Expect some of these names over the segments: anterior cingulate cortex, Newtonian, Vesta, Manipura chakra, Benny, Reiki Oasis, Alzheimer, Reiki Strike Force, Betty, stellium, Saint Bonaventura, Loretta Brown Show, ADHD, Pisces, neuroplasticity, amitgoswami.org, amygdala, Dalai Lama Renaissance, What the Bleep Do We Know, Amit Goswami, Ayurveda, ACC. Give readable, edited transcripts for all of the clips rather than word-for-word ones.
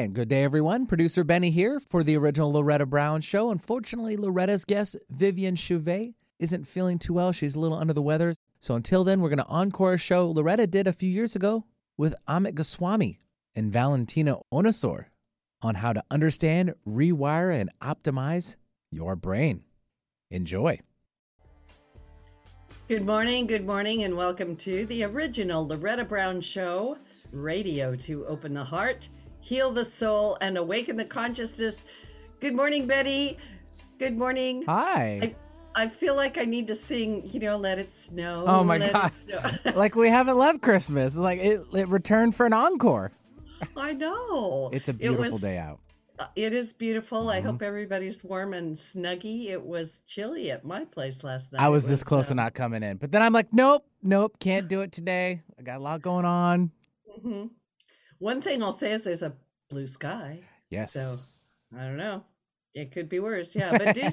And good day, everyone. Producer Benny here for the original Loretta Brown Show. Unfortunately, Loretta's guest, Vivian Chouvet, isn't feeling too well. She's a little under the weather. So until then, we're going to encore a show Loretta did a few years ago with Amit Goswami and Valentina Onisor on how to understand, rewire, and optimize your brain. Enjoy. Good morning, and welcome to the original Loretta Brown Show, radio to open the heart, heal the soul, and awaken the consciousness. Good morning, Betty. Good morning. Hi. I feel like I need to sing, you know, Let It Snow. Oh, my God. Like we haven't loved Christmas. Like it returned for an encore. I know. It's a beautiful day out. It is beautiful. Mm-hmm. I hope everybody's warm and snuggy. It was chilly at my place last night. I was this close to not coming in. But then I'm like, nope, can't do it today. I got a lot going on. Mm-hmm. One thing I'll say is there's a blue sky. Yes. So I don't know. It could be worse. Yeah. But do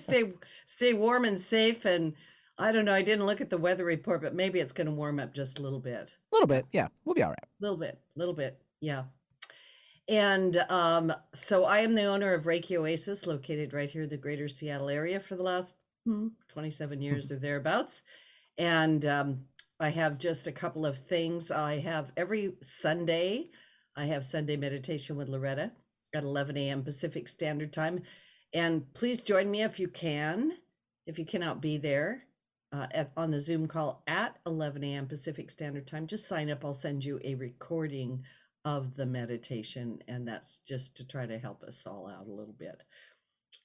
stay warm and safe. And I don't know. I didn't look at the weather report, but maybe it's going to warm up just a little bit. A little bit. Yeah. We'll be all right. A little bit. Yeah. And so I am the owner of Reiki Oasis, located right here in the greater Seattle area for the last 27 years or thereabouts. And I have just a couple of things. I have every Sunday, I have Sunday meditation with Loretta at 11 a.m. Pacific Standard Time. And please join me if you can, if you cannot be there on the Zoom call at 11 a.m. Pacific Standard Time. Just sign up. I'll send you a recording of the meditation, and that's just to try to help us all out a little bit.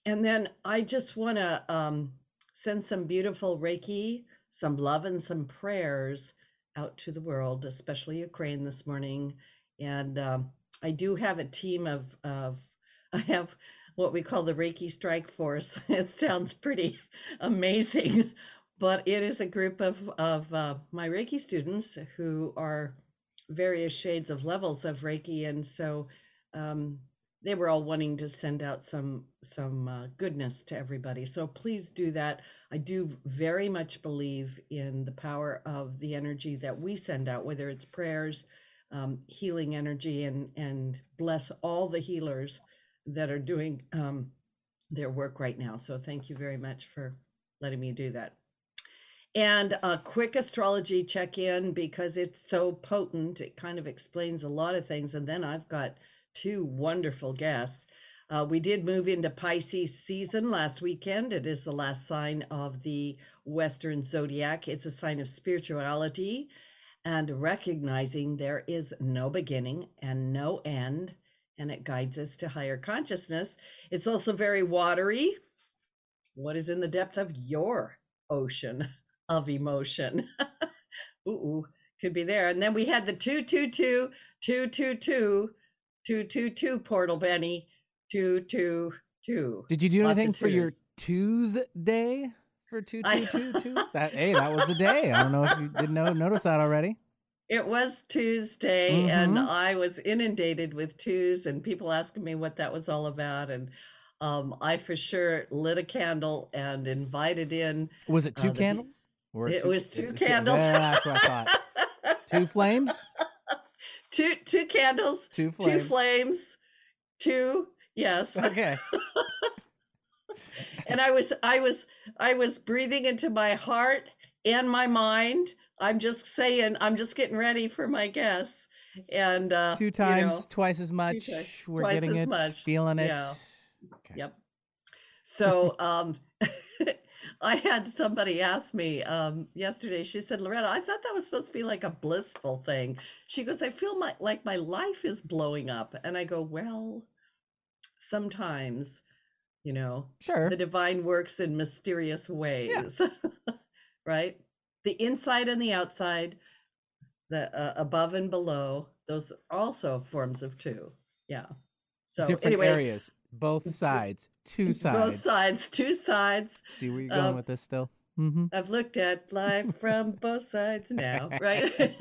And then I just want to send some beautiful Reiki, some love, and some prayers out to the world, especially Ukraine this morning. And I do have a team of I have what we call the Reiki Strike Force. It sounds pretty amazing, but it is a group of my Reiki students who are various shades of levels of Reiki, and so they were all wanting to send out some goodness to everybody. So please do that. I do very much believe in the power of the energy that we send out, whether it's prayers, healing energy, and bless all the healers that are doing their work right now. So thank you very much for letting me do that. And a quick astrology check-in, because it's so potent. It kind of explains a lot of things. And then I've got two wonderful guests. We did move into Pisces season last weekend. It is the last sign of the Western Zodiac. It's a sign of spirituality and recognizing there is no beginning and no end, and it guides us to higher consciousness. It's also very watery. What is in the depth of your ocean of emotion? Ooh, could be there. And then we had the 222 portal, Benny. 222. Did you do anything for your Tuesday for 222? That was the day. I don't know if you didn't notice that already. It was Tuesday, mm-hmm. and I was inundated with twos and people asking me what that was all about. And I for sure lit a candle and invited in. Was it two candles? It was two candles. That's what I thought. Two flames? Two candles. Two flames. Yes. Okay. And I was breathing into my heart and my mind. I'm just getting ready for my guests. And two times, twice as much. We're getting it, feeling it. Yeah. Okay. Yep. So I had somebody ask me yesterday, she said, Loretta, I thought that was supposed to be like a blissful thing. She goes, I feel like my life is blowing up. And I go, well, sometimes, sure, the divine works in mysterious ways, yeah. Right? The inside and the outside, the above and below, those are also forms of two. Yeah. So different areas. Both sides. See where you're going with this still. Mm-hmm. I've looked at life from both sides now, right?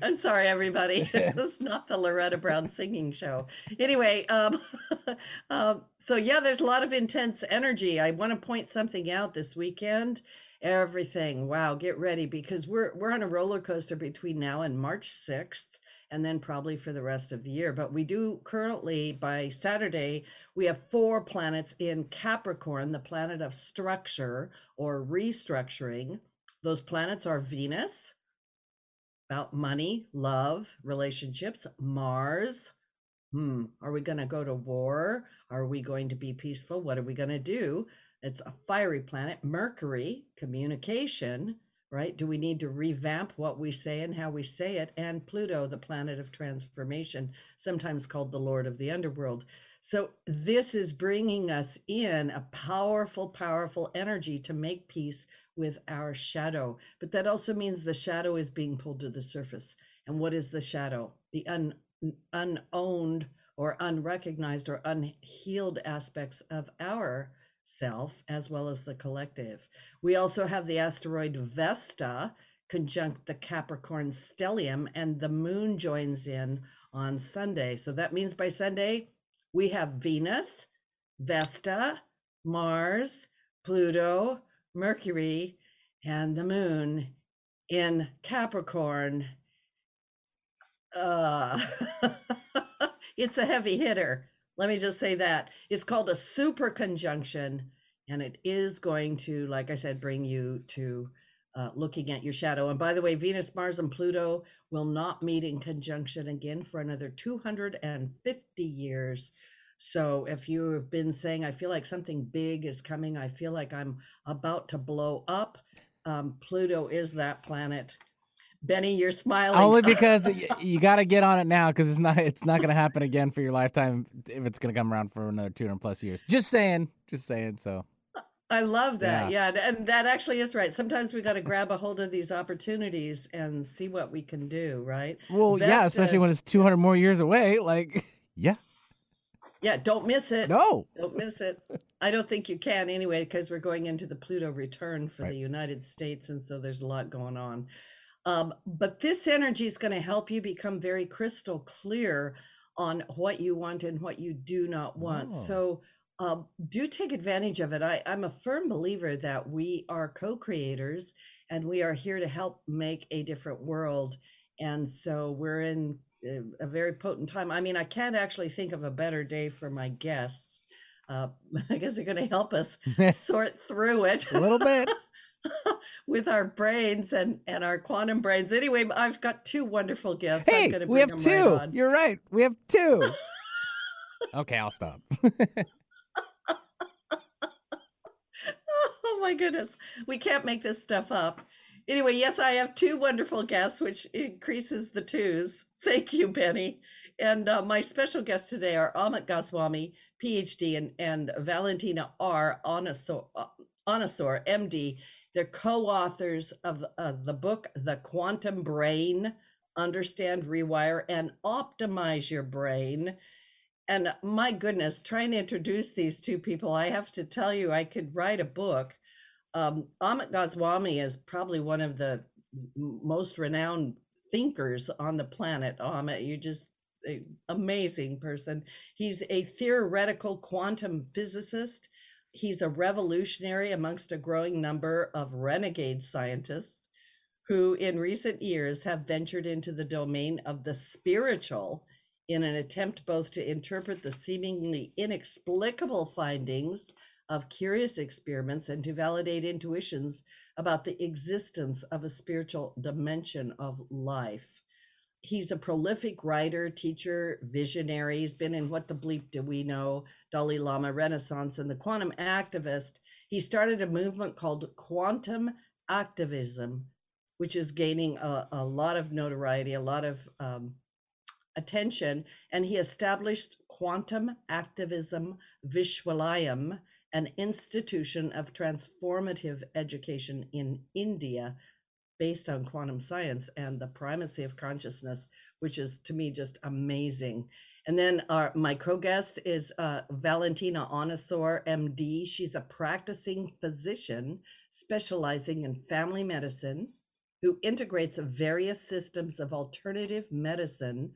I'm sorry, everybody. This is not the Loretta Brown singing show. Anyway, so yeah, there's a lot of intense energy. I want to point something out this weekend. Everything. Wow, get ready, because we're on a roller coaster between now and March 6th. and then probably for the rest of the year. But we do currently, by Saturday, we have 4 planets in Capricorn, the planet of structure or restructuring. Those planets are Venus, about money, love, relationships, Mars. Are we going to go to war? Are we going to be peaceful? What are we going to do? It's a fiery planet. Mercury, communication, right? Do we need to revamp what we say and how we say it? And Pluto, the planet of transformation, sometimes called the Lord of the Underworld. So this is bringing us in a powerful, powerful energy to make peace with our shadow. But that also means the shadow is being pulled to the surface. And what is the shadow? The unowned or unrecognized or unhealed aspects of our self, as well as the collective. We also have the asteroid Vesta conjunct the Capricorn stellium, and the moon joins in on Sunday. So that means by Sunday, we have Venus, Vesta, Mars, Pluto, Mercury, and the moon in Capricorn. It's a heavy hitter. Let me just say that. It's called a super conjunction, and it is going to, like I said, bring you to looking at your shadow. And by the way, Venus, Mars, and Pluto will not meet in conjunction again for another 250 years. So if you have been saying, I feel like something big is coming, I feel like I'm about to blow up, Pluto is that planet. Benny, you're smiling. Only because you got to get on it now, because it's not going to happen again for your lifetime if it's going to come around for another 200+ years. Just saying. So I love that. Yeah. And that actually is right. Sometimes we got to grab a hold of these opportunities and see what we can do. Right. Well, yeah, especially when it's 200 more years away. Like, yeah. Yeah. Don't miss it. No. Don't miss it. I don't think you can anyway, because we're going into the Pluto return for the United States. And so there's a lot going on. But this energy is going to help you become very crystal clear on what you want and what you do not want. Oh. So do take advantage of it. I'm a firm believer that we are co-creators, and we are here to help make a different world. And so we're in a very potent time. I mean, I can't actually think of a better day for my guests. I guess they're going to help us sort through it. A little bit. With our brains and our quantum brains. Anyway, I've got 2 wonderful guests. Hey, I'm gonna bring them right on. You're right. We have 2. Okay, I'll stop. Oh my goodness. We can't make this stuff up. Anyway, yes, I have 2 wonderful guests, which increases the 2s. Thank you, Benny. And my special guests today are Amit Goswami, PhD, and Valentina R. Onisor, MD. They're co-authors of the book, The Quantum Brain, Understand, Rewire, and Optimize Your Brain. And my goodness, trying to introduce these 2 people, I have to tell you, I could write a book. Amit Goswami is probably one of the most renowned thinkers on the planet. Amit, you're just an amazing person. He's a theoretical quantum physicist. He's a revolutionary amongst a growing number of renegade scientists who in recent years have ventured into the domain of the spiritual in an attempt both to interpret the seemingly inexplicable findings of curious experiments and to validate intuitions about the existence of a spiritual dimension of life. He's a prolific writer, teacher, visionary. He's been in What the Bleep Do We Know, Dalai Lama Renaissance, and The Quantum Activist. He started a movement called Quantum Activism, which is gaining a lot of notoriety, a lot of attention. And he established Quantum Activism Vishwalayam, an institution of transformative education in India, based on quantum science and the primacy of consciousness, which is to me just amazing. And then my co-guest is Valentina Onisor, MD. She's a practicing physician specializing in family medicine who integrates various systems of alternative medicine,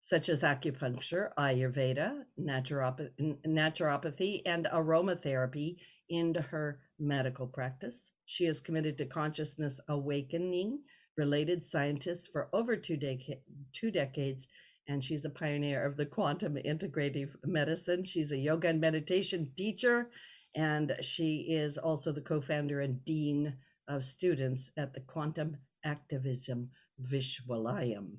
such as acupuncture, Ayurveda, naturopathy, and aromatherapy into her medical practice. She is committed to consciousness awakening related scientist for over two decades, and she's a pioneer of the quantum integrative medicine. She's a yoga and meditation teacher, and she is also the co-founder and dean of students at the Quantum Activism Vishwalayam.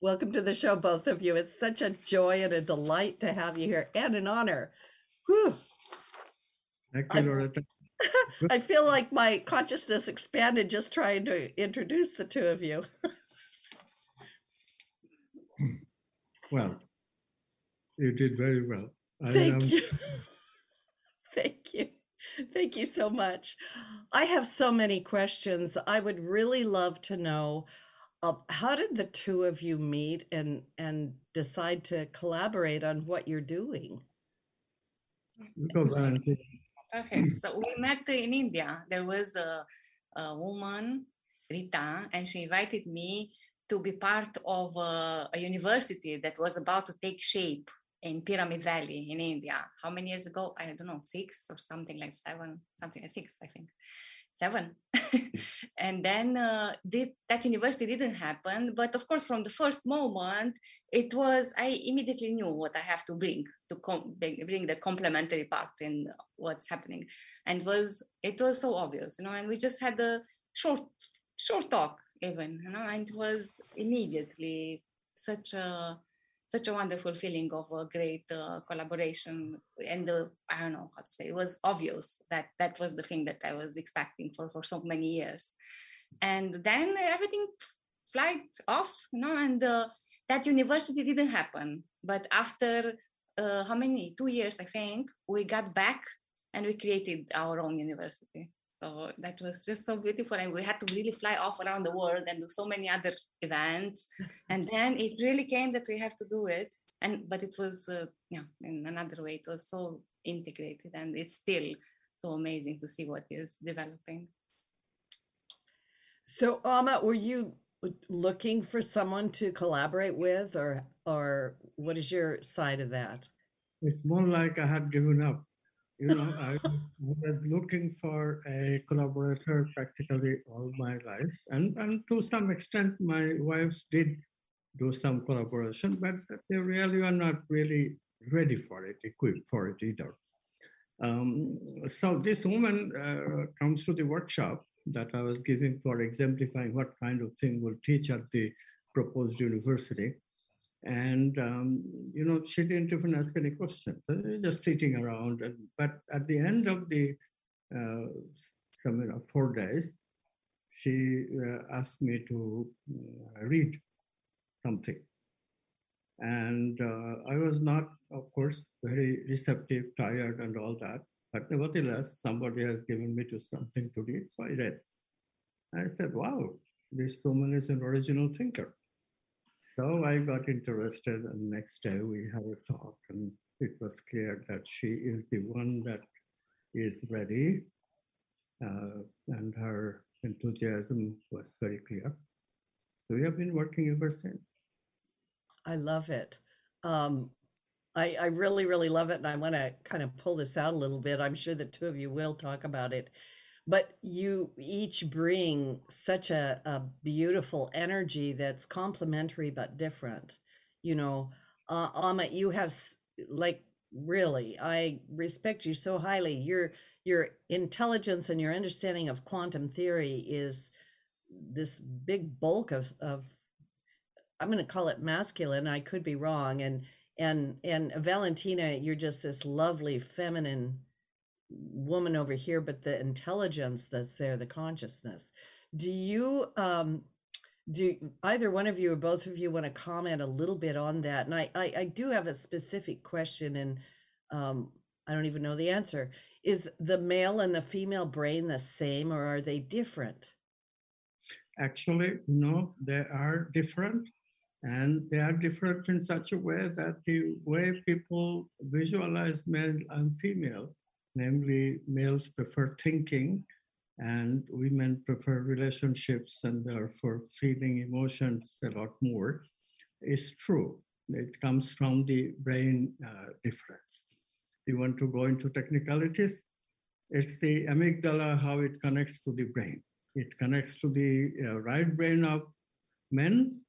Welcome to the show, both of you. It's such a joy and a delight to have you here, and an honor. Whew. Thank you, Loretta. I feel like my consciousness expanded just trying to introduce the two of you. Well, you did very well. Thank you. Thank you. Thank you so much. I have so many questions. I would really love to know, how did the two of you meet and decide to collaborate on what you're doing? Okay, so we met in India. There was a woman, Rita, and she invited me to be part of a university that was about to take shape in Pyramid Valley in India. How many years ago? I don't know, 6 or something like 7. And then that university didn't happen. But of course, from the first moment, it was, I immediately knew what I have to bring, to bring the complementary part in what's happening. And it was so obvious, you know, and we just had a short talk even, you know, and it was immediately such a wonderful feeling of a great collaboration. And I don't know how to say, it was obvious that was the thing that I was expecting for so many years. And then everything flied off, you know, and that university didn't happen. But after 2 years, I think, we got back and we created our own university. So that was just so beautiful. And we had to really fly off around the world and do so many other events. And then it really came that we have to do it. But it was, in another way, it was so integrated, and it's still so amazing to see what is developing. So, Amit, were you looking for someone to collaborate with, or what is your side of that? It's more like I had given up. You know, I was looking for a collaborator practically all my life. And to some extent, my wives did do some collaboration, but they really are not really ready for it, equipped for it either. So this woman comes to the workshop that I was giving for exemplifying what kind of thing we'll teach at the proposed university. And, you know, she didn't even ask any questions, just sitting around. But at the end of the seminar, 4 days, she asked me to read something. And I was not, of course, very receptive, tired and all that. But nevertheless, somebody has given me something to read, so I read. And I said, wow, this woman is an original thinker. So I got interested, and next day we had a talk, and it was clear that she is the one that is ready, and her enthusiasm was very clear. So we have been working ever since. I love it. I really, really love it, and I want to kind of pull this out a little bit. I'm sure the two of you will talk about it. But you each bring such a beautiful energy that's complementary but different. You know, Amit, you have, like, really, I respect you so highly. Your intelligence and your understanding of quantum theory is this big bulk of I'm going to call it masculine. I could be wrong. And Valentina, you're just this lovely feminine woman over here, but the intelligence that's there, the consciousness. Do you do either one of you or both of you want to comment a little bit on that? And I do have a specific question, and I don't even know the answer. Is the male and the female brain the same, or are they different? Actually, no, they are different. And they are different in such a way that the way people visualize male and female, namely, males prefer thinking and women prefer relationships and therefore feeling emotions a lot more, is true. It comes from the brain difference. If you want to go into technicalities, it's the amygdala, how it connects to the brain. It connects to the right brain of men,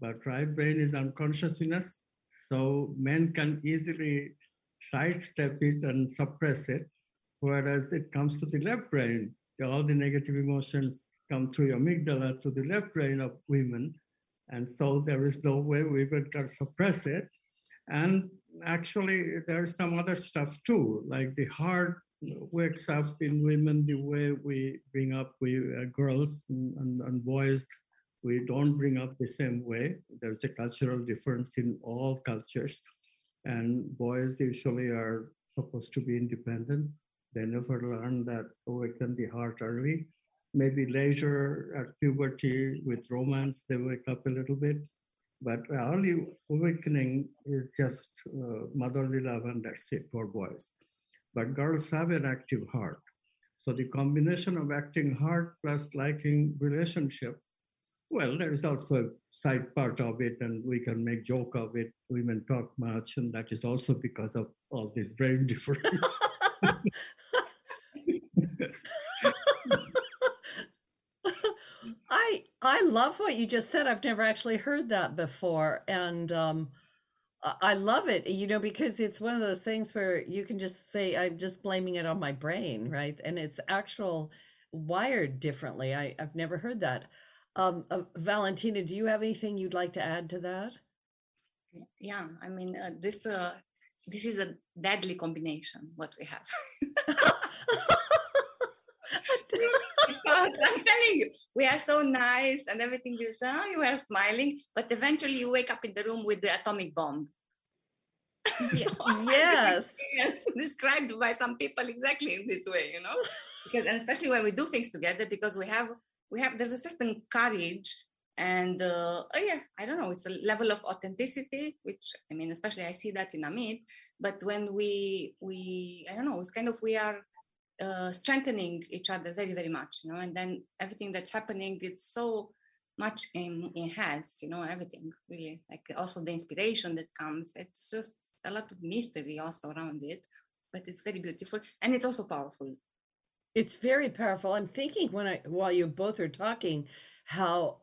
but right brain is unconsciousness. So men can easily sidestep it and suppress it. Whereas it comes to the left brain, all the negative emotions come through your amygdala to the left brain of women. And so there is no way women can suppress it. And actually, there's some other stuff too, like the heart wakes up in women the way we bring up girls and boys. We don't bring up the same way. There's a cultural difference in all cultures. And boys usually are supposed to be independent. They never learn that awaken the heart early. Maybe later at puberty with romance, they wake up a little bit. But early awakening is just motherly love, and that's it for boys. But girls have an active heart. So the combination of acting heart plus liking relationship, well, there is also a side part of it, and we can make joke of it. Women talk much, and that is also because of all this brain difference. I love what you just said. I've never actually heard that before. And I love it, you know, because it's one of those things where you can just say, I'm just blaming it on my brain, right? And it's actual wired differently. I've never heard that. Valentina, do you have anything you'd like to add to that? Yeah, I mean, this is a deadly combination, what we have. I'm telling you, we are so nice and everything is, you are smiling, but eventually you wake up in the room with the atomic bomb. Yes. Described by some people exactly in this way, you know, because, and especially when we do things together, because we have, there's a certain courage and, I don't know, it's a level of authenticity, which, I mean, especially I see that in Amit, but when we I don't know, it's kind of, we are strengthening each other very, very much, you know, and then everything that's happening, it's so much enhanced, you know, everything really, like also the inspiration that comes, it's just a lot of mystery also around it, but it's very beautiful and it's also powerful. It's very powerful. I'm thinking while you both are talking, how,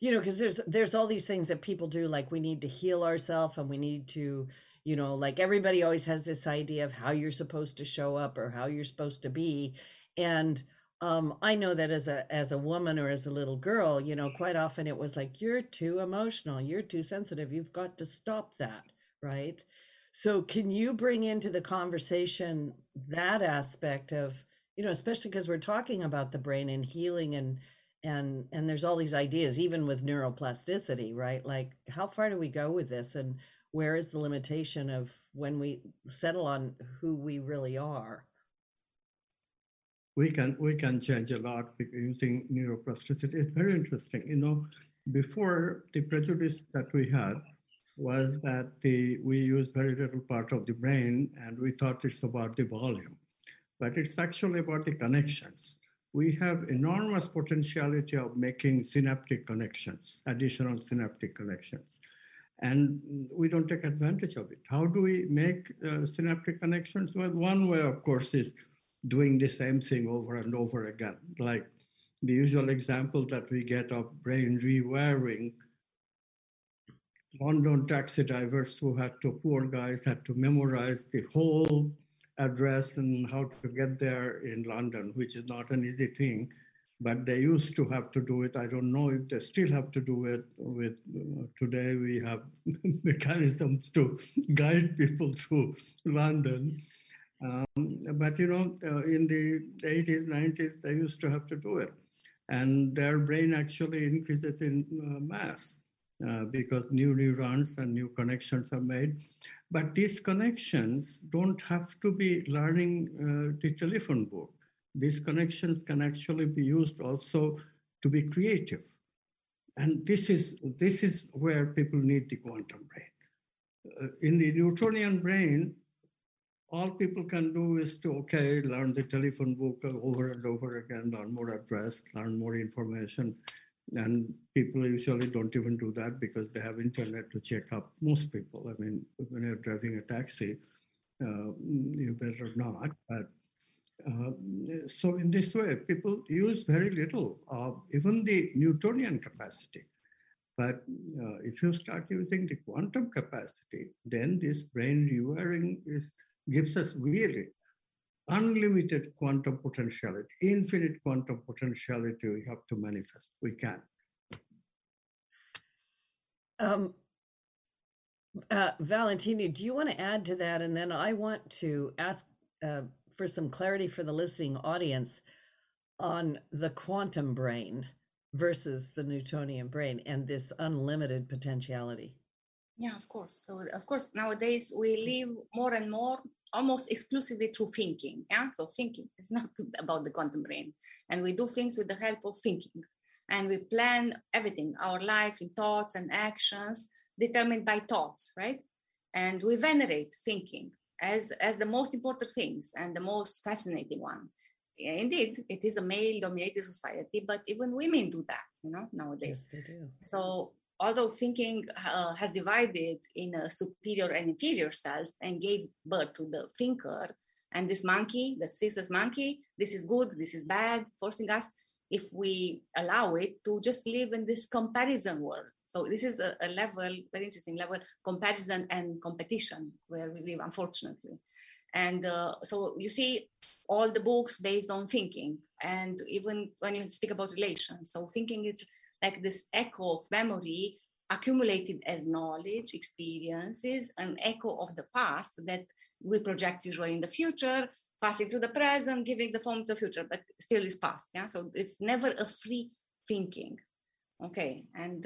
you know, because there's all these things that people do, like we need to heal ourselves and we need to, you know, like everybody always has this idea of how you're supposed to show up or how you're supposed to be. And I know that as a woman or as a little girl, you know, quite often it was like, you're too emotional, you're too sensitive, you've got to stop that, right? So can you bring into the conversation that aspect of, you know, especially because we're talking about the brain and healing and there's all these ideas, even with neuroplasticity, right? Like, how far do we go with this? And where is the limitation of when we settle on who we really are? We can change a lot using neuroplasticity. It's very interesting. You know, before, the prejudice that we had was that we use very little part of the brain and we thought it's about the volume, but it's actually about the connections. We have enormous potentiality of making synaptic connections, additional synaptic connections. And we don't take advantage of it. How do we make synaptic connections? Well, one way, of course, is doing the same thing over and over again. Like the usual example that we get of brain rewiring. London taxi drivers poor guys had to memorize the whole address and how to get there in London, which is not an easy thing. But they used to have to do it. I don't know if they still have to do it. With today, we have mechanisms to guide people to London. But you know, in the 80s, 90s, they used to have to do it. And their brain actually increases in mass because new neurons and new connections are made. But these connections don't have to be learning the telephone book. These connections can actually be used also to be creative. And this is where people need the quantum brain. In the Newtonian brain, all people can do is to, learn the telephone book over and over again, learn more address, learn more information. And people usually don't even do that because they have internet to check up, most people. I mean, when you're driving a taxi, you better not. But So in this way, people use very little of even the Newtonian capacity. But if you start using the quantum capacity, then this brain rewiring gives us really unlimited quantum potentiality, infinite quantum potentiality we have to manifest. We can. Valentina, do you want to add to that? And then I want to ask for some clarity for the listening audience on the quantum brain versus the Newtonian brain and this unlimited potentiality. Yeah, of course. So of course, nowadays we live more and more almost exclusively through thinking. Yeah? So thinking is not about the quantum brain. And we do things with the help of thinking. And we plan everything, our life in thoughts and actions determined by thoughts, right? And we venerate thinking as the most important things and the most fascinating one. Indeed, it is a male-dominated society, but even women do that, you know, nowadays. Yes, they do. So although thinking has divided in a superior and inferior self and gave birth to the thinker and this monkey, the sister's monkey, this is good, this is bad, forcing us, if we allow it, to just live in this comparison world. So this is a level, very interesting level, comparison and competition where we live, unfortunately. And so you see all the books based on thinking, and even when you speak about relations. So thinking is like this echo of memory accumulated as knowledge, experiences, an echo of the past that we project usually in the future, passing through the present, giving the form to the future, but still is past. Yeah, so it's never a free thinking. Okay, and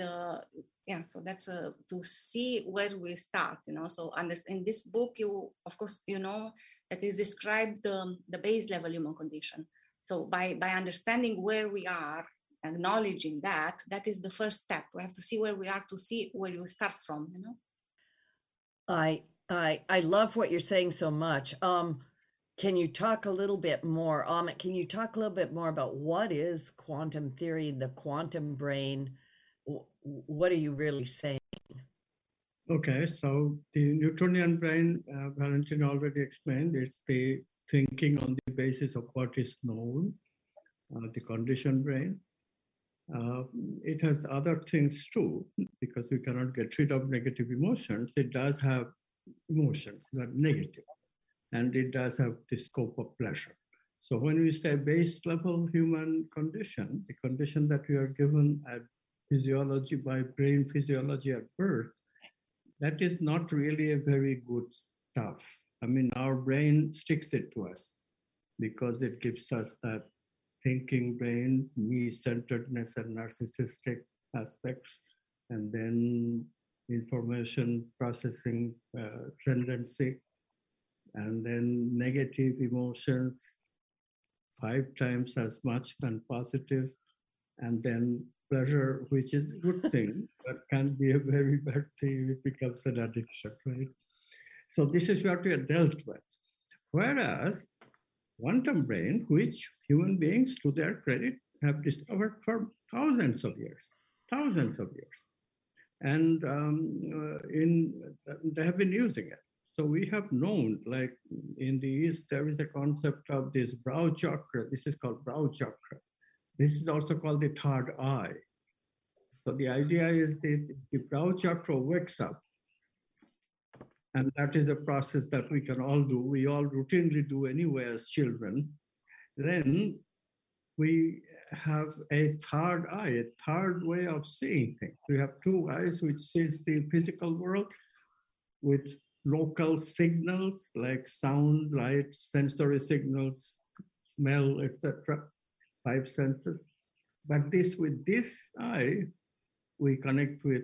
yeah, so that's to see where we start, you know. So in this book, you, of course, you know, that is described the base level human condition. So by understanding where we are, acknowledging that, that is the first step. We have to see where we are to see where you start from, you know. I love what you're saying so much. Can you talk a little bit more, Amit? Can you talk a little bit more about what is quantum theory, the quantum brain? What are you really saying? Okay, so the Newtonian brain, Valentina already explained, it's the thinking on the basis of what is known, the conditioned brain. It has other things too, because we cannot get rid of negative emotions. It does have emotions that are negative. And it does have the scope of pleasure. So when we say base level human condition, the condition that we are given at physiology by brain physiology at birth, that is not really a very good stuff. I mean, our brain sticks it to us because it gives us that thinking brain, me-centeredness and narcissistic aspects, and then information processing tendency. And then negative emotions 5 times as much than positive, and then pleasure, which is a good thing, but can be a very bad thing. It becomes an addiction, right? So this is what we are dealt with. Whereas quantum brain, which human beings, to their credit, have discovered for thousands of years, and they have been using it. So we have known, like in the East, there is a concept of this brow chakra. This is called brow chakra. This is also called the third eye. So the idea is that the brow chakra wakes up. And that is a process that we can all do. We all routinely do anyway as children. Then we have a third eye, a third way of seeing things. We have 2 eyes, which sees the physical world with local signals like sound, light, sensory signals, smell, etc., 5 senses. But with this eye, we connect with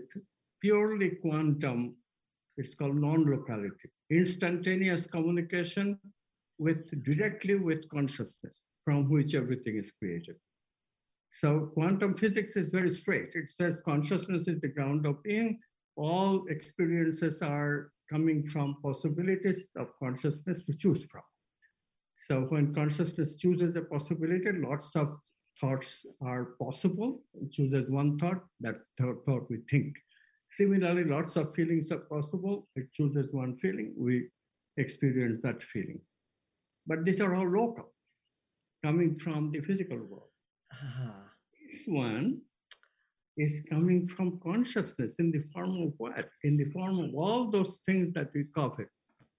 purely quantum, it's called non-locality, instantaneous communication directly with consciousness, from which everything is created. So quantum physics is very straight. It says consciousness is the ground of being. All experiences are coming from possibilities of consciousness to choose from. So when consciousness chooses a possibility, lots of thoughts are possible. It chooses one thought, that thought we think. Similarly, lots of feelings are possible. It chooses one feeling, we experience that feeling. But these are all local. coming from the physical world. This one is coming from consciousness in the form of what? In the form of all those things that we covet.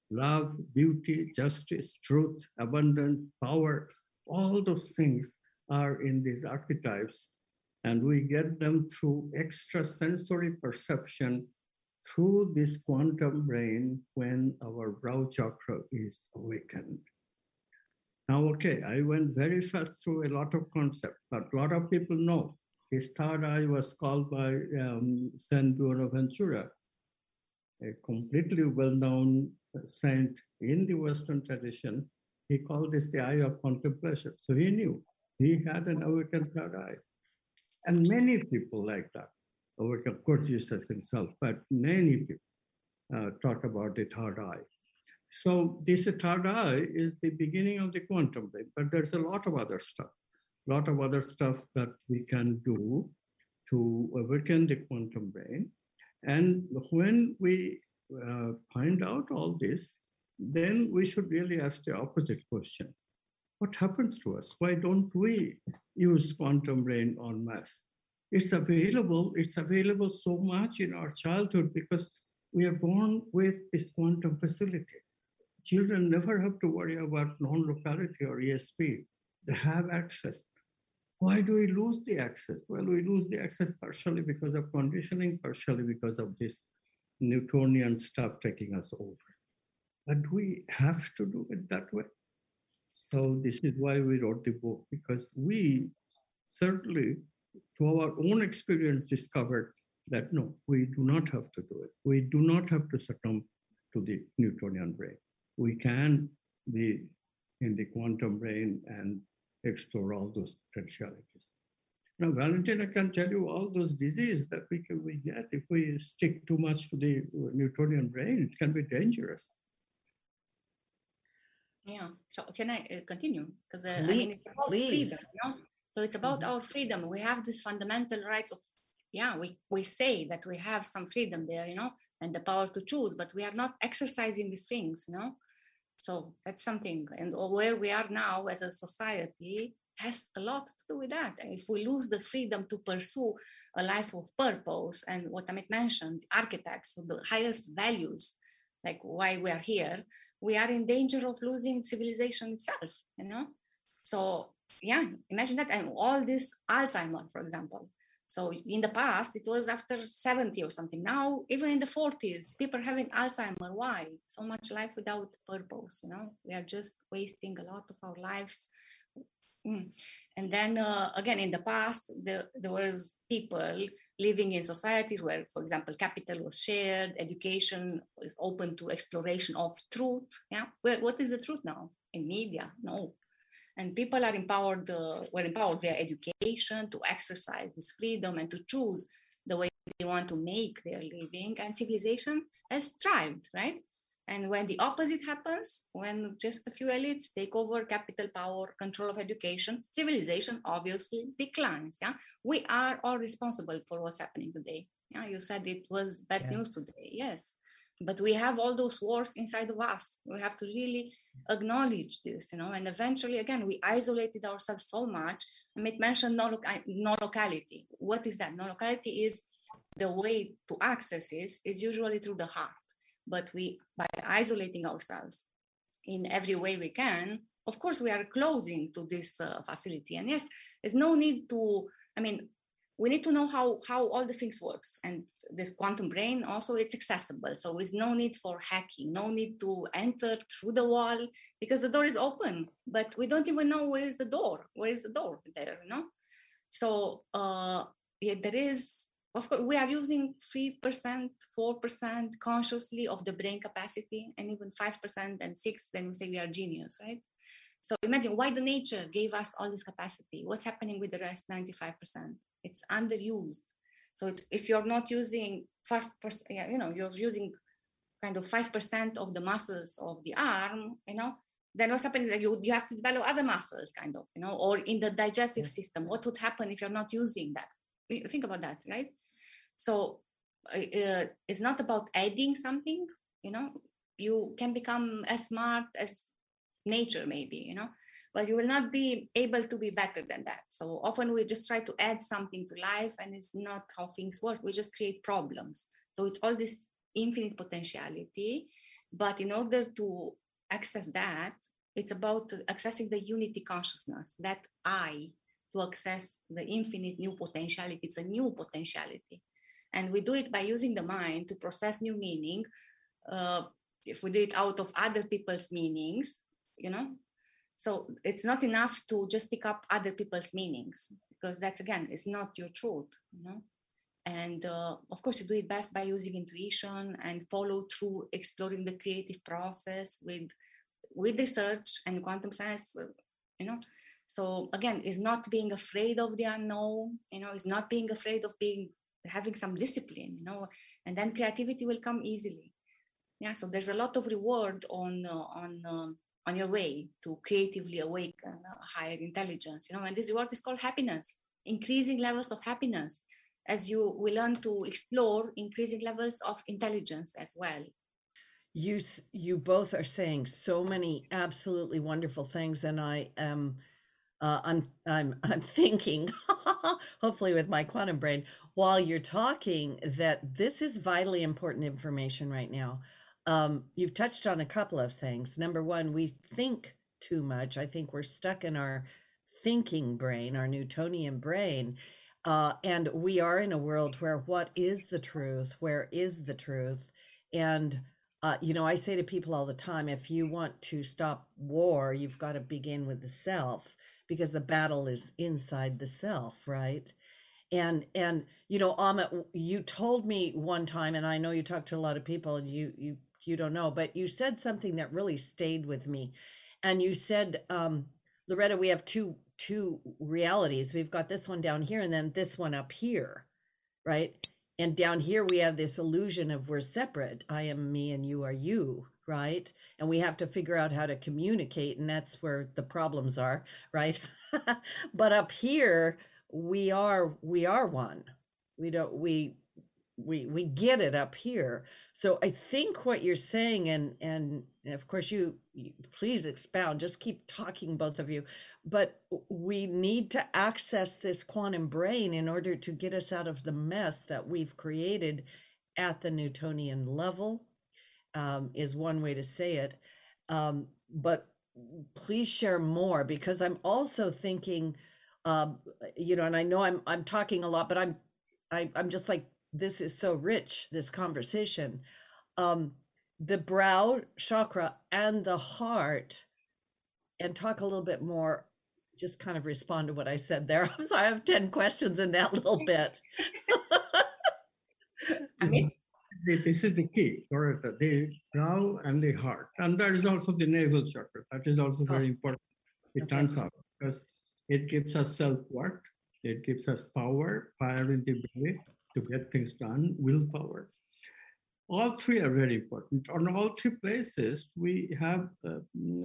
Love, beauty, justice, truth, abundance, power, all those things are in these archetypes, and we get them through extrasensory perception through this quantum brain when our brow chakra is awakened. Now, okay, I went very fast through a lot of concepts, but a lot of people know his third eye was called by Saint Bonaventura, a completely well-known saint in the Western tradition. He called this the eye of contemplation. So he knew he had an awakened third eye. And many people like that. Of course, Jesus himself, but many people talk about the third eye. So this third eye is the beginning of the quantum brain, but there's a lot of other stuff that we can do to awaken the quantum brain. And when we find out all this, then we should really ask the opposite question. What happens to us? Why don't we use quantum brain en masse? It's available so much in our childhood because we are born with this quantum facility. Children never have to worry about non-locality or ESP. They have access. Why do we lose the access? Well, we lose the access partially because of conditioning, partially because of this Newtonian stuff taking us over. But we have to do it that way. So this is why we wrote the book, because we certainly, to our own experience, discovered that no, we do not have to do it. We do not have to succumb to the Newtonian brain. We can be in the quantum brain and explore all those potentialities. Now, Valentina can tell you all those diseases that we get if we stick too much to the Newtonian brain. It can be dangerous. Yeah. So can I continue? Because please. Freedom, you know? So it's about our freedom. We have this fundamental rights of, we say that we have some freedom there, you know, and the power to choose, but we are not exercising these things, you know. So that's something. And where we are now as a society has a lot to do with that. And if we lose the freedom to pursue a life of purpose and what Amit mentioned, archetypes, the highest values, like why we are here, we are in danger of losing civilization itself, you know. So yeah, imagine that. And all this Alzheimer, for example. So in the past, it was after 70 or something. Now, even in the 40s, people are having Alzheimer. Why? So much life without purpose, you know? We are just wasting a lot of our lives. And then, again, in the past, there was people living in societies where, for example, capital was shared, education is open to exploration of truth. Yeah, well, what is the truth now? In media? No. And people are empowered, were empowered via education to exercise this freedom and to choose the way they want to make their living. And civilization has thrived, right? And when the opposite happens, when just a few elites take over capital power, control of education, civilization obviously declines. Yeah, we are all responsible for what's happening today. Yeah, you said it was bad news today. Yes. But we have all those wars inside of us. We have to really acknowledge this, you know, and eventually, again, we isolated ourselves so much. Amit mentioned no locality. What is that? No locality is the way to access this is usually through the heart. But we, by isolating ourselves in every way we can, of course, we are closing to this facility. And yes, there's no need to, we need to know how all the things works. And this quantum brain also, it's accessible. So there's no need for hacking, no need to enter through the wall because the door is open, but we don't even know where is the door. Where is the door there, you know? So there is, of course, we are using 3%, 4% consciously of the brain capacity, and even 5% and 6%, then we say we are genius, right? So imagine why the nature gave us all this capacity. What's happening with the rest 95%? It's underused. So it's, if you're not using 5%, you know, you're using kind of 5% of the muscles of the arm, you know, then what's happening is that you have to develop other muscles kind of, you know, or in the digestive system, what would happen if you're not using that? Think about that, right? So it's not about adding something, you know, you can become as smart as nature maybe, you know, but you will not be able to be better than that. So often we just try to add something to life, and it's not how things work. We just create problems. So it's all this infinite potentiality. But in order to access that, it's about accessing the unity consciousness, that I, to access the infinite new potentiality. It's a new potentiality. And we do it by using the mind to process new meaning. If we do it out of other people's meanings, you know, so it's not enough to just pick up other people's meanings, because that's, again, it's not your truth, you know. And of course, you do it best by using intuition and follow through, exploring the creative process with research and quantum science, you know. So again, it's not being afraid of the unknown, you know, it's not being afraid of having some discipline, you know, and then creativity will come easily. Yeah, so there's a lot of reward on your way to creatively awaken higher intelligence, you know, and this reward is called happiness, increasing levels of happiness, as you will learn to explore increasing levels of intelligence as well. You both are saying so many absolutely wonderful things, and I am I'm thinking, hopefully with my quantum brain, while you're talking, that this is vitally important information right now. You've touched on a couple of things. Number one, we think too much. I think we're stuck in our thinking brain, our Newtonian brain. And we are in a world where what is the truth? Where is the truth? And, you know, I say to people all the time, if you want to stop war, you've got to begin with the self, because the battle is inside the self, right? And you know, Amit, you told me one time, and I know you talk to a lot of people, and you don't know, but you said something that really stayed with me. And you said, Loretta, we have two realities. We've got this one down here and then this one up here, right? And down here we have this illusion of we're separate. I am me and you are you, right? And we have to figure out how to communicate, and that's where the problems are, right? But up here we are one. We get it up here. So I think what you're saying, and of course you please expound, just keep talking, both of you, but we need to access this quantum brain in order to get us out of the mess that we've created at the Newtonian level, is one way to say it. But please share more, because I'm also thinking, you know, and I know I'm talking a lot, but I'm just like, this is so rich, this conversation. The brow chakra and the heart, and talk a little bit more, just kind of respond to what I said there. I'm sorry, I have 10 questions in that little bit. This is the key, Loretta, the brow and the heart. And that is also the nasal chakra. That is also very important, it turns out, because it gives us self-worth, it gives us fire in the belly, to get things done, willpower. All three are very important. On all three places, we have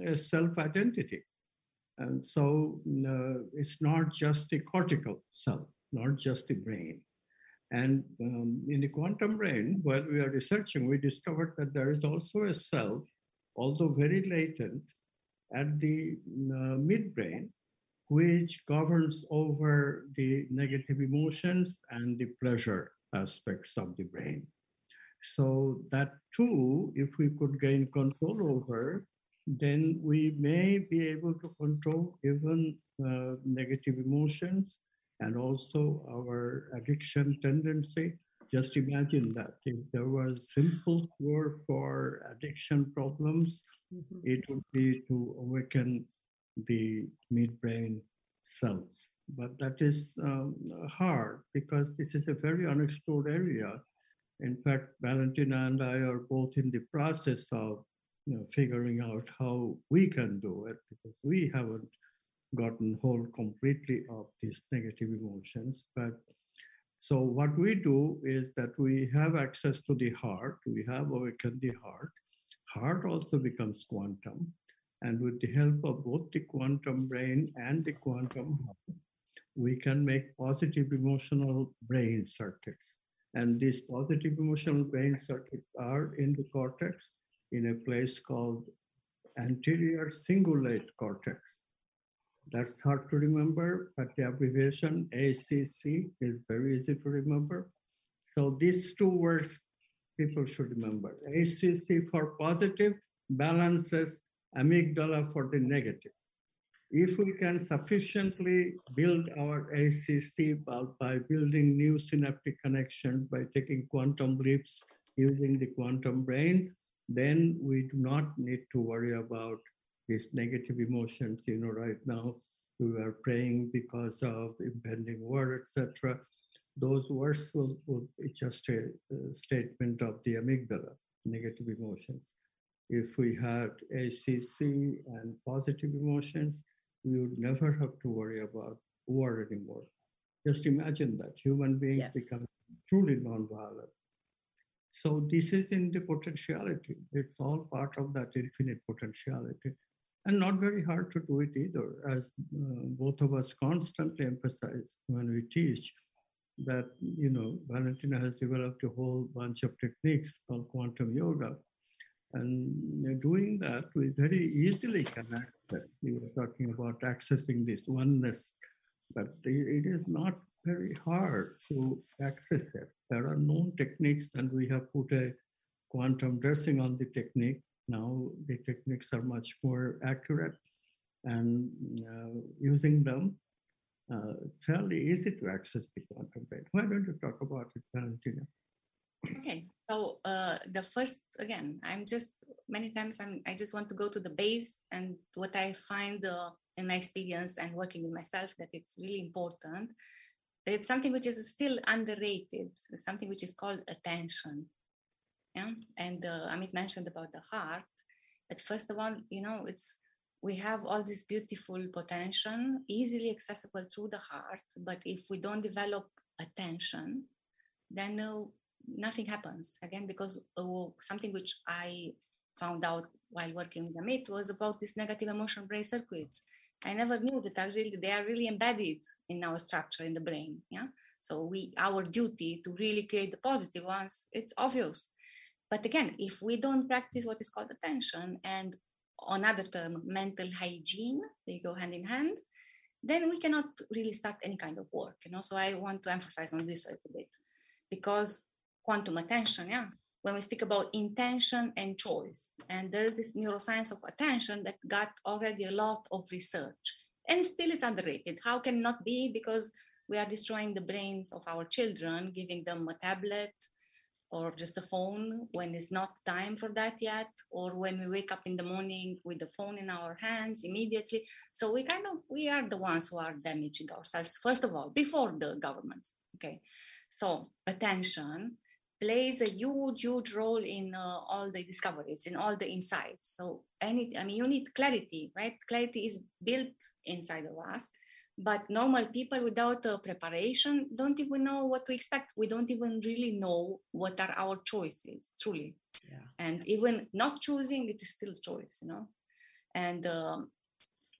a self-identity. And so it's not just the cortical self, not just the brain. And in the quantum brain, while we are researching, we discovered that there is also a self, although very latent, at the midbrain, which governs over the negative emotions and the pleasure aspects of the brain. So that too, if we could gain control over, then we may be able to control even negative emotions and also our addiction tendency. Just imagine that if there was a simple cure for addiction problems, it would be to awaken the midbrain self, but that is hard, because this is a very unexplored area. In fact, Valentina and I are both in the process of, you know, figuring out how we can do it, because we haven't gotten hold completely of these negative emotions. But so what we do is that we have access to the heart, we have awakened the heart. Heart also becomes quantum. And with the help of both the quantum brain and the quantum heart, we can make positive emotional brain circuits. And these positive emotional brain circuits are in the cortex, in a place called anterior cingulate cortex. That's hard to remember, but the abbreviation ACC is very easy to remember. So these two words people should remember. ACC for positive balances amygdala for the negative. If we can sufficiently build our ACC by building new synaptic connections, by taking quantum leaps using the quantum brain, then we do not need to worry about these negative emotions. You know, right now we are praying because of impending war, etc. Those words will it's just a statement of the amygdala, negative emotions. If we had ACC and positive emotions, we would never have to worry about war anymore. Just imagine that human beings become truly nonviolent. So this is in the potentiality. It's all part of that infinite potentiality, and not very hard to do it either. As both of us constantly emphasize when we teach, that you know, Valentina has developed a whole bunch of techniques called quantum yoga. And doing that, we very easily can access. You were talking about accessing this oneness, but it is not very hard to access it. There are known techniques, and we have put a quantum dressing on the technique. Now the techniques are much more accurate, and using them, fairly easy to access the quantum brain. Why don't you talk about it, Valentina? Okay, so the first, again, I just want to go to the base and what I find in my experience and working with myself, that it's really important. It's something which is still underrated, it's something which is called attention. Yeah, and Amit mentioned about the heart. But first of all, you know, we have all this beautiful potential, easily accessible through the heart. But if we don't develop attention, then nothing happens. Again, because something which I found out while working with Amit was about this negative emotion brain circuits. I never knew that they are really embedded in our structure in the brain. Yeah. So our duty to really create the positive ones, it's obvious. But again, if we don't practice what is called attention and another term, mental hygiene, they go hand in hand, then we cannot really start any kind of work. You know, so I want to emphasize on this a little bit, because quantum attention, when we speak about intention and choice, and there is this neuroscience of attention that got already a lot of research, and still it's underrated. How can it not be? Because we are destroying the brains of our children, giving them a tablet or just a phone when it's not time for that yet, or when we wake up in the morning with the phone in our hands immediately. So we are the ones who are damaging ourselves, first of all, before the governments. Okay, so attention plays a huge, huge role in all the discoveries, in all the insights. So you need clarity, right? Clarity is built inside of us. But normal people without preparation don't even know what to expect. We don't even really know what are our choices, truly. Yeah. And even not choosing, it is still choice, you know. And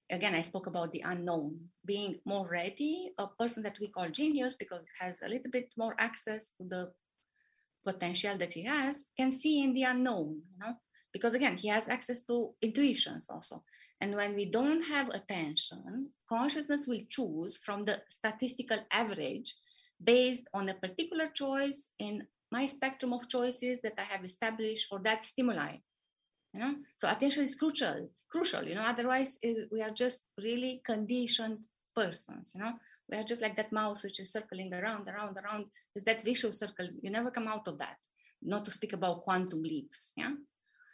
again, I spoke about the unknown. Being more ready, a person that we call genius, because it has a little bit more access to the potential that he has, can see in the unknown, you know. Because again, he has access to intuitions also. And when we don't have attention, consciousness will choose from the statistical average based on a particular choice in my spectrum of choices that I have established for that stimuli. You know, so attention is crucial, you know, otherwise we are just really conditioned persons, you know, we are just like that mouse which is circling around, is that visual circle, you never come out of that, not to speak about quantum leaps, yeah.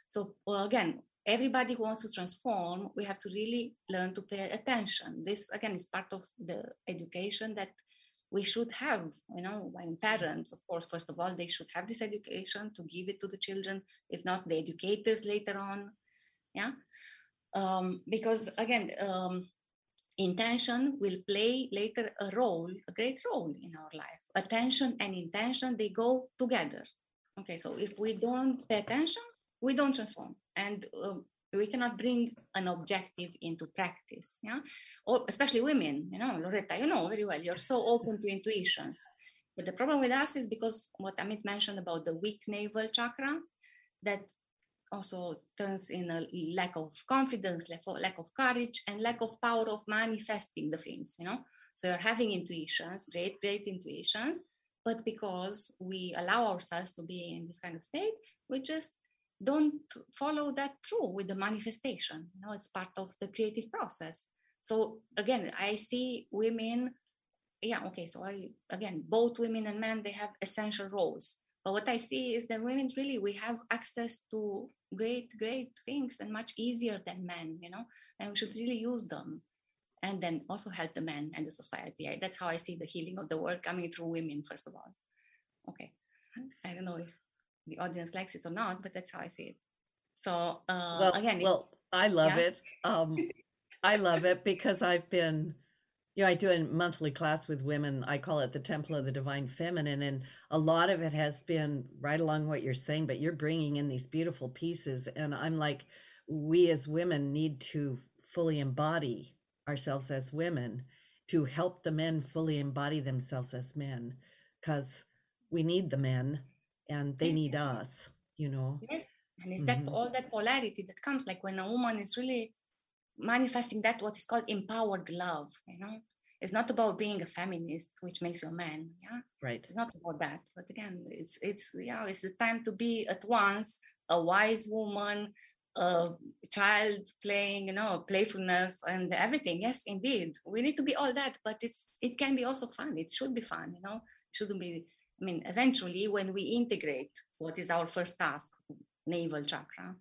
So again, everybody who wants to transform, we have to really learn to pay attention. This, again, is part of the education that we should have, you know, when parents, of course, first of all, they should have this education to give it to the children, if not the educators later on, yeah? Because, again, intention will play later a great role in our life. Attention and intention, they go together. Okay, so if we don't pay attention, we don't transform, and we cannot bring an objective into practice, yeah? Or especially women, you know, Loretta, you know very well, you're so open to intuitions. But the problem with us is because what Amit mentioned about the weak navel chakra, that also turns in a lack of confidence, lack of courage, and lack of power of manifesting the things, you know. So you're having intuitions, great intuitions, but because we allow ourselves to be in this kind of state, we just don't follow that through with the manifestation. You know, it's part of the creative process. So again, I see women, both women and men, they have essential roles. But what I see is that women really, we have access to great things and much easier than men, you know, and we should really use them and then also help the men and the society. That's how I see the healing of the world coming through women, first of all. Okay. I don't know if the audience likes it or not, but that's how I see it. So I love it. I love it because I've been, you know, I do a monthly class with women. I call it the Temple of the Divine Feminine. And a lot of it has been right along what you're saying, but you're bringing in these beautiful pieces. And I'm like, we as women need to fully embody ourselves as women to help the men fully embody themselves as men, because we need the men and they need us, you know? Yes. And it's that all that polarity that comes, like when a woman is really manifesting that what is called empowered love, you know. It's not about being a feminist, which makes you a man. Yeah, right. It's not about that. But again, it's the time to be at once a wise woman, a child playing, you know, playfulness and everything. Yes, indeed, we need to be all that. But it can be also fun. It should be fun, you know. It shouldn't be. I mean, eventually, when we integrate what is our first task, navel chakra,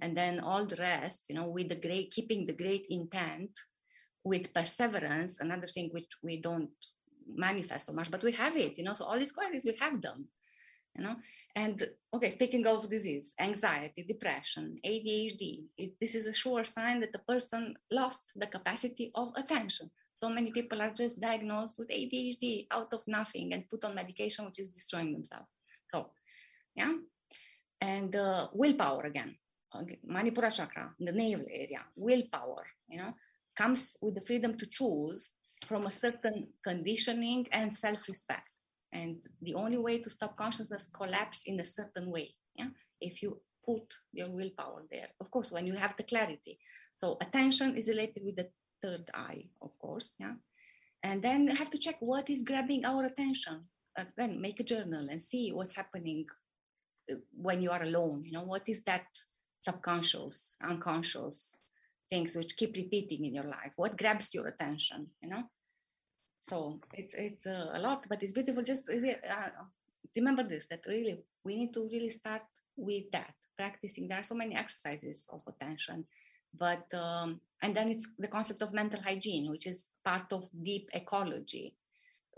and then all the rest, you know, with the great, keeping the great intent, with perseverance, another thing which we don't manifest so much, but we have it, you know, so all these qualities, we have them, you know. And okay, speaking of disease, anxiety, depression, ADHD, this is a sure sign that the person lost the capacity of attention. So many people are just diagnosed with ADHD out of nothing and put on medication, which is destroying themselves. So, yeah. And willpower again. Manipura chakra, the navel area, willpower, you know, comes with the freedom to choose from a certain conditioning and self-respect. And the only way to stop consciousness collapse in a certain way, yeah, if you put your willpower there, of course, when you have the clarity. So attention is related with the third eye, of course, yeah. And then you have to check what is grabbing our attention. Then make a journal and see what's happening when you are alone, you know, what is that subconscious, unconscious things which keep repeating in your life. What grabs your attention, you know? So it's a lot, but it's beautiful. Just remember this, that really we need to really start with that, practicing. There are so many exercises of attention, but and then it's the concept of mental hygiene, which is part of deep ecology.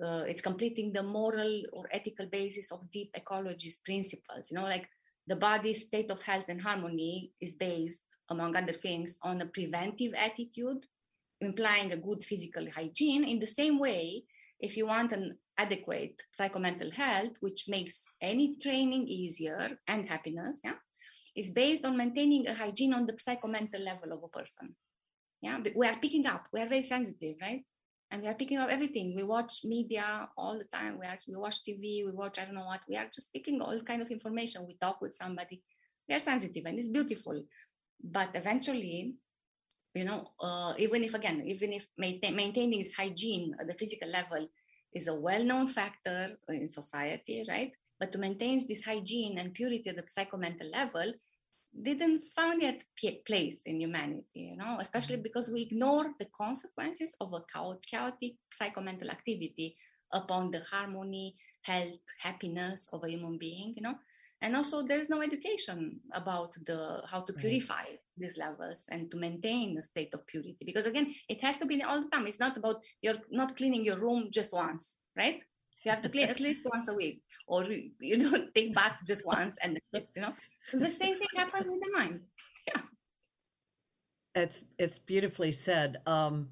It's completing the moral or ethical basis of deep ecology's principles, you know, like the body's state of health and harmony is based, among other things, on a preventive attitude, implying a good physical hygiene. In the same way, if you want an adequate psychomental health, which makes any training easier and happiness, yeah, is based on maintaining a hygiene on the psychomental level of a person. Yeah, but we are picking up. We are very sensitive, right? And we are picking up everything. We watch media all the time. We watch TV. We watch, I don't know what. We are just picking all kind of information. We talk with somebody. We are sensitive, and it's beautiful. But eventually, you know, even if maintaining this hygiene at the physical level is a well-known factor in society, right? But to maintain this hygiene and purity at the psychomental level didn't found yet place in humanity, you know, especially because we ignore the consequences of a chaotic psychomental activity upon the harmony, health, happiness of a human being, you know. And also there is no education about how to purify these levels and to maintain a state of purity, because again, it has to be all the time. It's not about you're not cleaning your room just once, right? You have to clean at least once a week, or you don't take bath just once, and you know, the same thing happens in the mind. Yeah. It's beautifully said. Amit,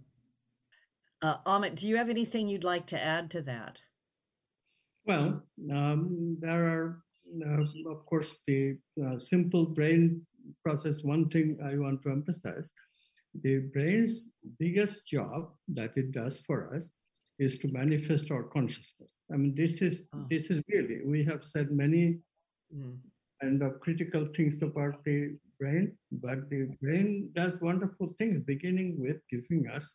do you have anything you'd like to add to that? Well, there are, of course, the simple brain process. One thing I want to emphasize, the brain's biggest job that it does for us is to manifest our consciousness. I mean, this is really, we have said many kind of critical things about the brain, but the brain does wonderful things, beginning with giving us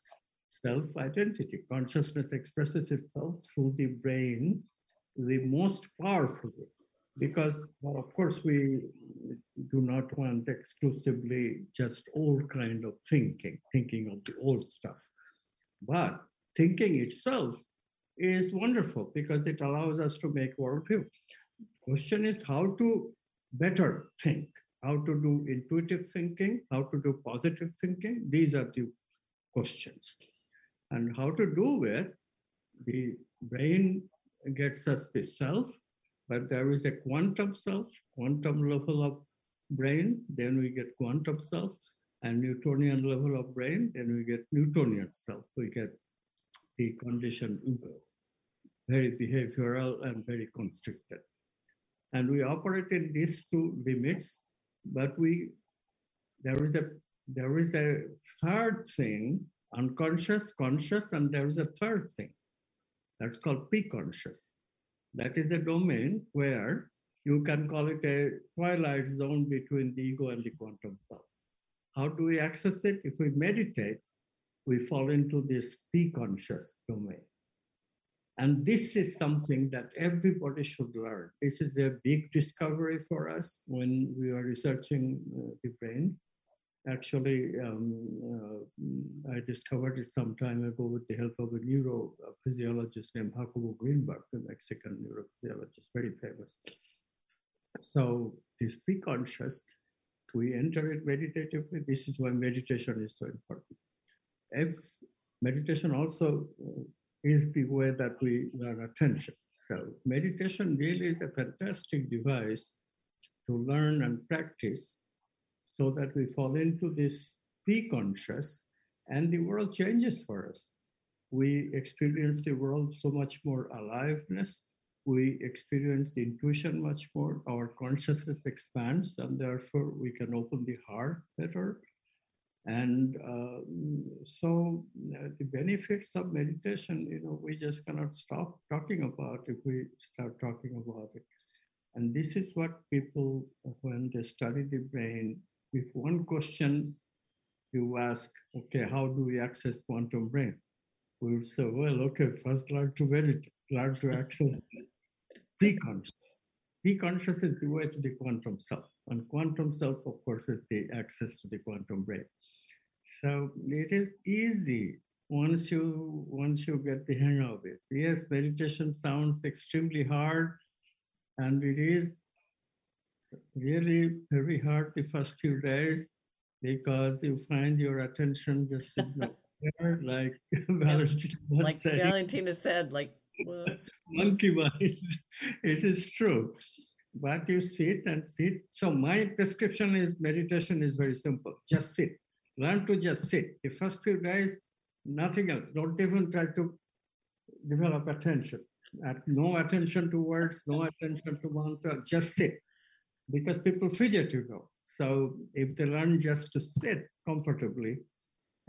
self-identity. Consciousness expresses itself through the brain, the most powerfully, because, well, of course, we do not want exclusively just old kind of thinking of the old stuff. But thinking itself is wonderful because it allows us to make worldview. Question is how to better think, how to do intuitive thinking, how to do positive thinking. These are the questions. And how to do it, the brain gets us the self, but there is a quantum self, quantum level of brain, then we get quantum self, and Newtonian level of brain, then we get Newtonian self. We get the conditioned ego, very behavioral and very constricted. And we operate in these two limits, but there is a third thing, unconscious, conscious, and there is a third thing. That's called P-conscious. That is a domain where you can call it a twilight zone between the ego and the quantum self. How do we access it? If we meditate, we fall into this P-conscious domain. And this is something that everybody should learn. This is a big discovery for us when we are researching the brain. Actually, I discovered it some time ago with the help of a neurophysiologist named Jacobo Greenberg, a Mexican neurophysiologist, very famous. So this P-conscious, we enter it meditatively. This is why meditation is so important. If meditation also is the way that we learn attention. So meditation really is a fantastic device to learn and practice so that we fall into this P-conscious and the world changes for us. We experience the world so much more aliveness. We experience the intuition much more. Our consciousness expands and therefore we can open the heart better. And so the benefits of meditation, you know, we just cannot stop talking about if we start talking about it. And this is what people, when they study the brain, with one question, you ask, okay, how do we access quantum brain? We would say, well, okay, first learn to meditate, learn to access P-conscious. P-conscious is the way to the quantum self. And quantum self, of course, is the access to the quantum brain. So it is easy once you get the hang of it. Yes, meditation sounds extremely hard, and it is really very hard the first few days because you find your attention just is not there, like Valentina like said. Valentina said, like monkey mind. It is true, but you sit and sit. So my prescription is meditation is very simple. Just sit. Learn to just sit. The first few days, nothing else. Don't even try to develop attention. No attention to words, no attention to mantra, just sit. Because people fidget, you know. So if they learn just to sit comfortably,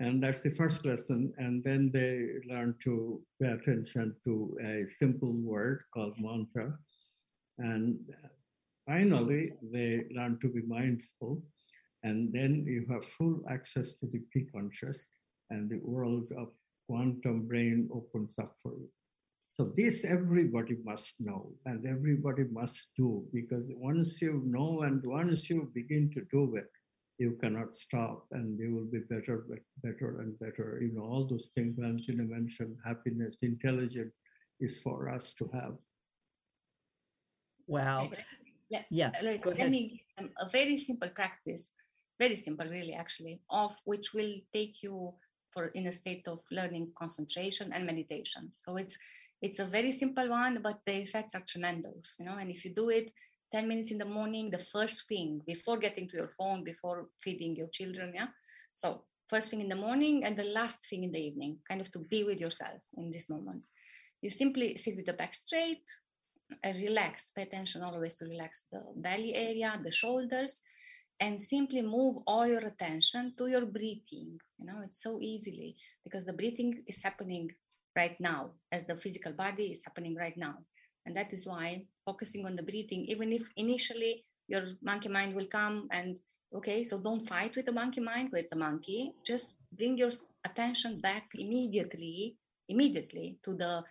and that's the first lesson, and then they learn to pay attention to a simple word called mantra. And finally, they learn to be mindful. And then you have full access to the P-conscious and the world of quantum brain opens up for you. So this everybody must know and everybody must do, because once you know and once you begin to do it, you cannot stop and you will be better and better. You know, all those things Valentina mentioned, happiness, intelligence is for us to have. Wow. Yeah. Let me give a very simple practice. Very simple, really, actually, of which will take you for in a state of learning, concentration, and meditation. So it's a very simple one, but the effects are tremendous, you know. And if you do it 10 minutes in the morning, the first thing before getting to your phone, before feeding your children, yeah. So first thing in the morning and the last thing in the evening, kind of to be with yourself in this moment. You simply sit with the back straight and relax. Pay attention always to relax the belly area, the shoulders. And simply move all your attention to your breathing. You know, it's so easily because the breathing is happening right now as the physical body is happening right now. And that is why focusing on the breathing, even if initially your monkey mind will come and Okay, so don't fight with the monkey mind, because it's a monkey. Just bring your attention back immediately to the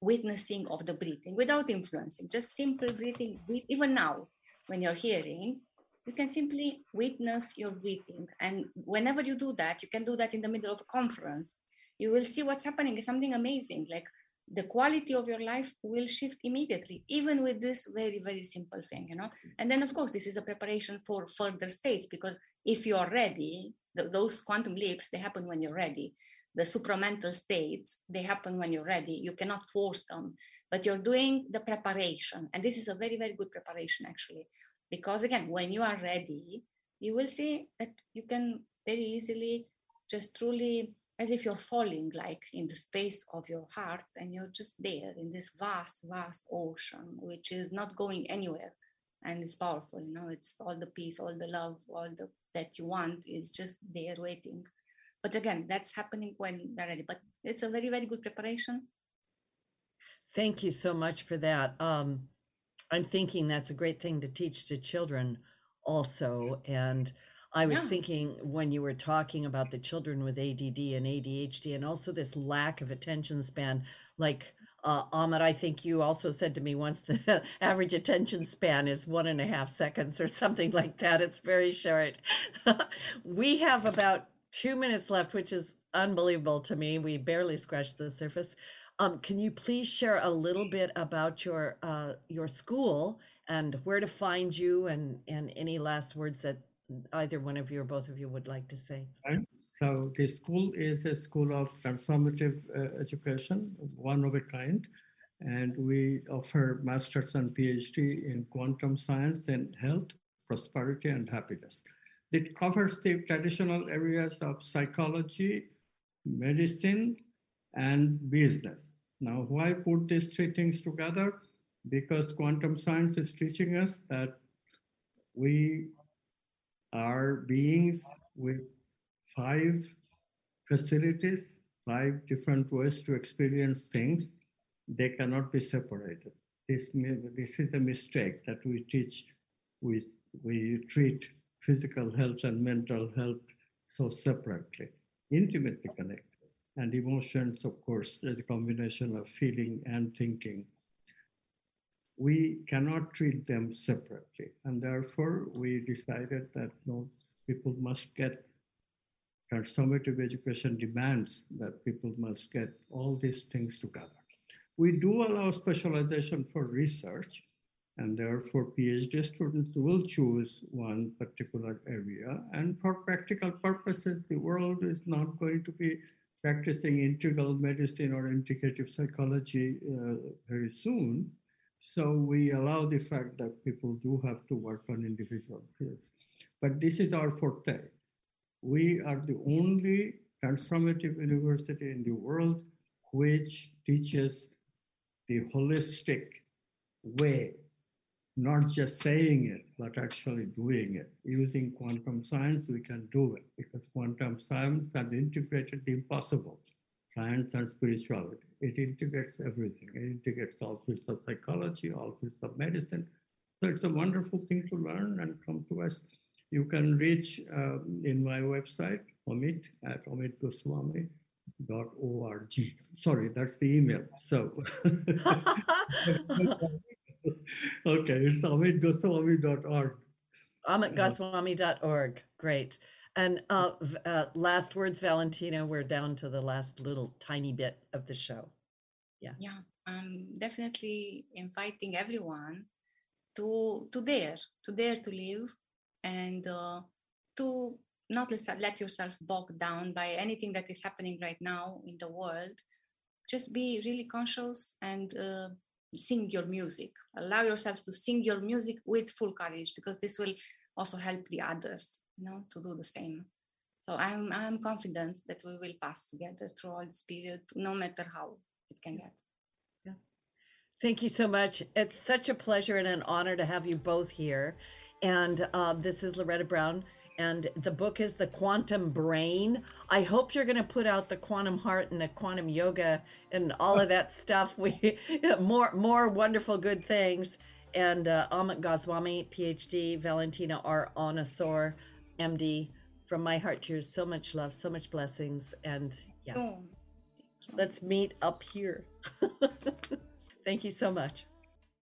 witnessing of the breathing without influencing, just simple breathing. Even now, when you're hearing, you can simply witness your breathing. And whenever you do that, you can do that in the middle of a conference. You will see what's happening. It's something amazing. Like the quality of your life will shift immediately, even with this very, very simple thing, you know? And then, of course, this is a preparation for further states, because if you're ready, those quantum leaps, they happen when you're ready. The supramental states, they happen when you're ready. You cannot force them, but you're doing the preparation. And this is a very, very good preparation, actually, because again, when you are ready, you will see that you can very easily just truly, as if you're falling like in the space of your heart, and you're just there in this vast, vast ocean, which is not going anywhere. And it's powerful, you know, it's all the peace, all the love, all the that you want is just there waiting. But again, that's happening when they're ready. But it's a very, very good preparation. Thank you so much for that. I'm thinking that's a great thing to teach to children also. And I was thinking when you were talking about the children with ADD and ADHD and also this lack of attention span, like Amit, I think you also said to me once the average attention span is 1.5 seconds or something like that. It's very short. We have about 2 minutes left, which is unbelievable to me. We barely scratched the surface. Can you please share a little bit about your school and where to find you, and any last words that either one of you or both of you would like to say? So the school is a school of transformative education, one of a kind, and we offer masters and PhD in quantum science and health, prosperity, and happiness. It covers the traditional areas of psychology, medicine, and business. Now, why put these three things together? Because quantum science is teaching us that we are beings with 5 facilities, 5 different ways to experience things. They cannot be separated. This is a mistake that we teach. We treat physical health and mental health so separately, intimately connected. And emotions, of course, is a combination of feeling and thinking. We cannot treat them separately. And therefore, we decided that no, people must get transformative education demands that people must get all these things together. We do allow specialization for research, and therefore PhD students will choose one particular area. And for practical purposes, the world is not going to be practicing integral medicine or integrative psychology very soon. So we allow the fact that people do have to work on individual fields. But this is our forte. We are the only transformative university in the world which teaches the holistic way, not just saying it, but actually doing it. Using quantum science, we can do it, because quantum science has integrated the impossible, science and spirituality. It integrates everything. It integrates all fields of psychology, all fields of medicine. So it's a wonderful thing to learn and come to us. You can reach in my website, Amit at amitgoswami.org. Sorry, that's the email. So. Okay, it's amitgoswami.org. amitgoswami.org, great. And last words, Valentina, we're down to the last little tiny bit of the show. Yeah, I'm definitely inviting everyone to dare to live, and to not let yourself bogged down by anything that is happening right now in the world. Just be really conscious and sing your music. Allow yourself to sing your music with full courage, because this will also help the others, you know, to do the same. So I'm confident that we will pass together through all this period, no matter how it can get. Yeah. Thank you so much. It's such a pleasure and an honor to have you both here. And this is Loretta Brown, and the book is The Quantum Brain. I hope you're going to put out the quantum heart and the quantum yoga and all of that stuff. We more wonderful good things. And Amit Goswami, PhD, Valentina R. Onisor, MD, from my heart to yours, so much love, so much blessings, and yeah, let's meet up here. Thank you so much.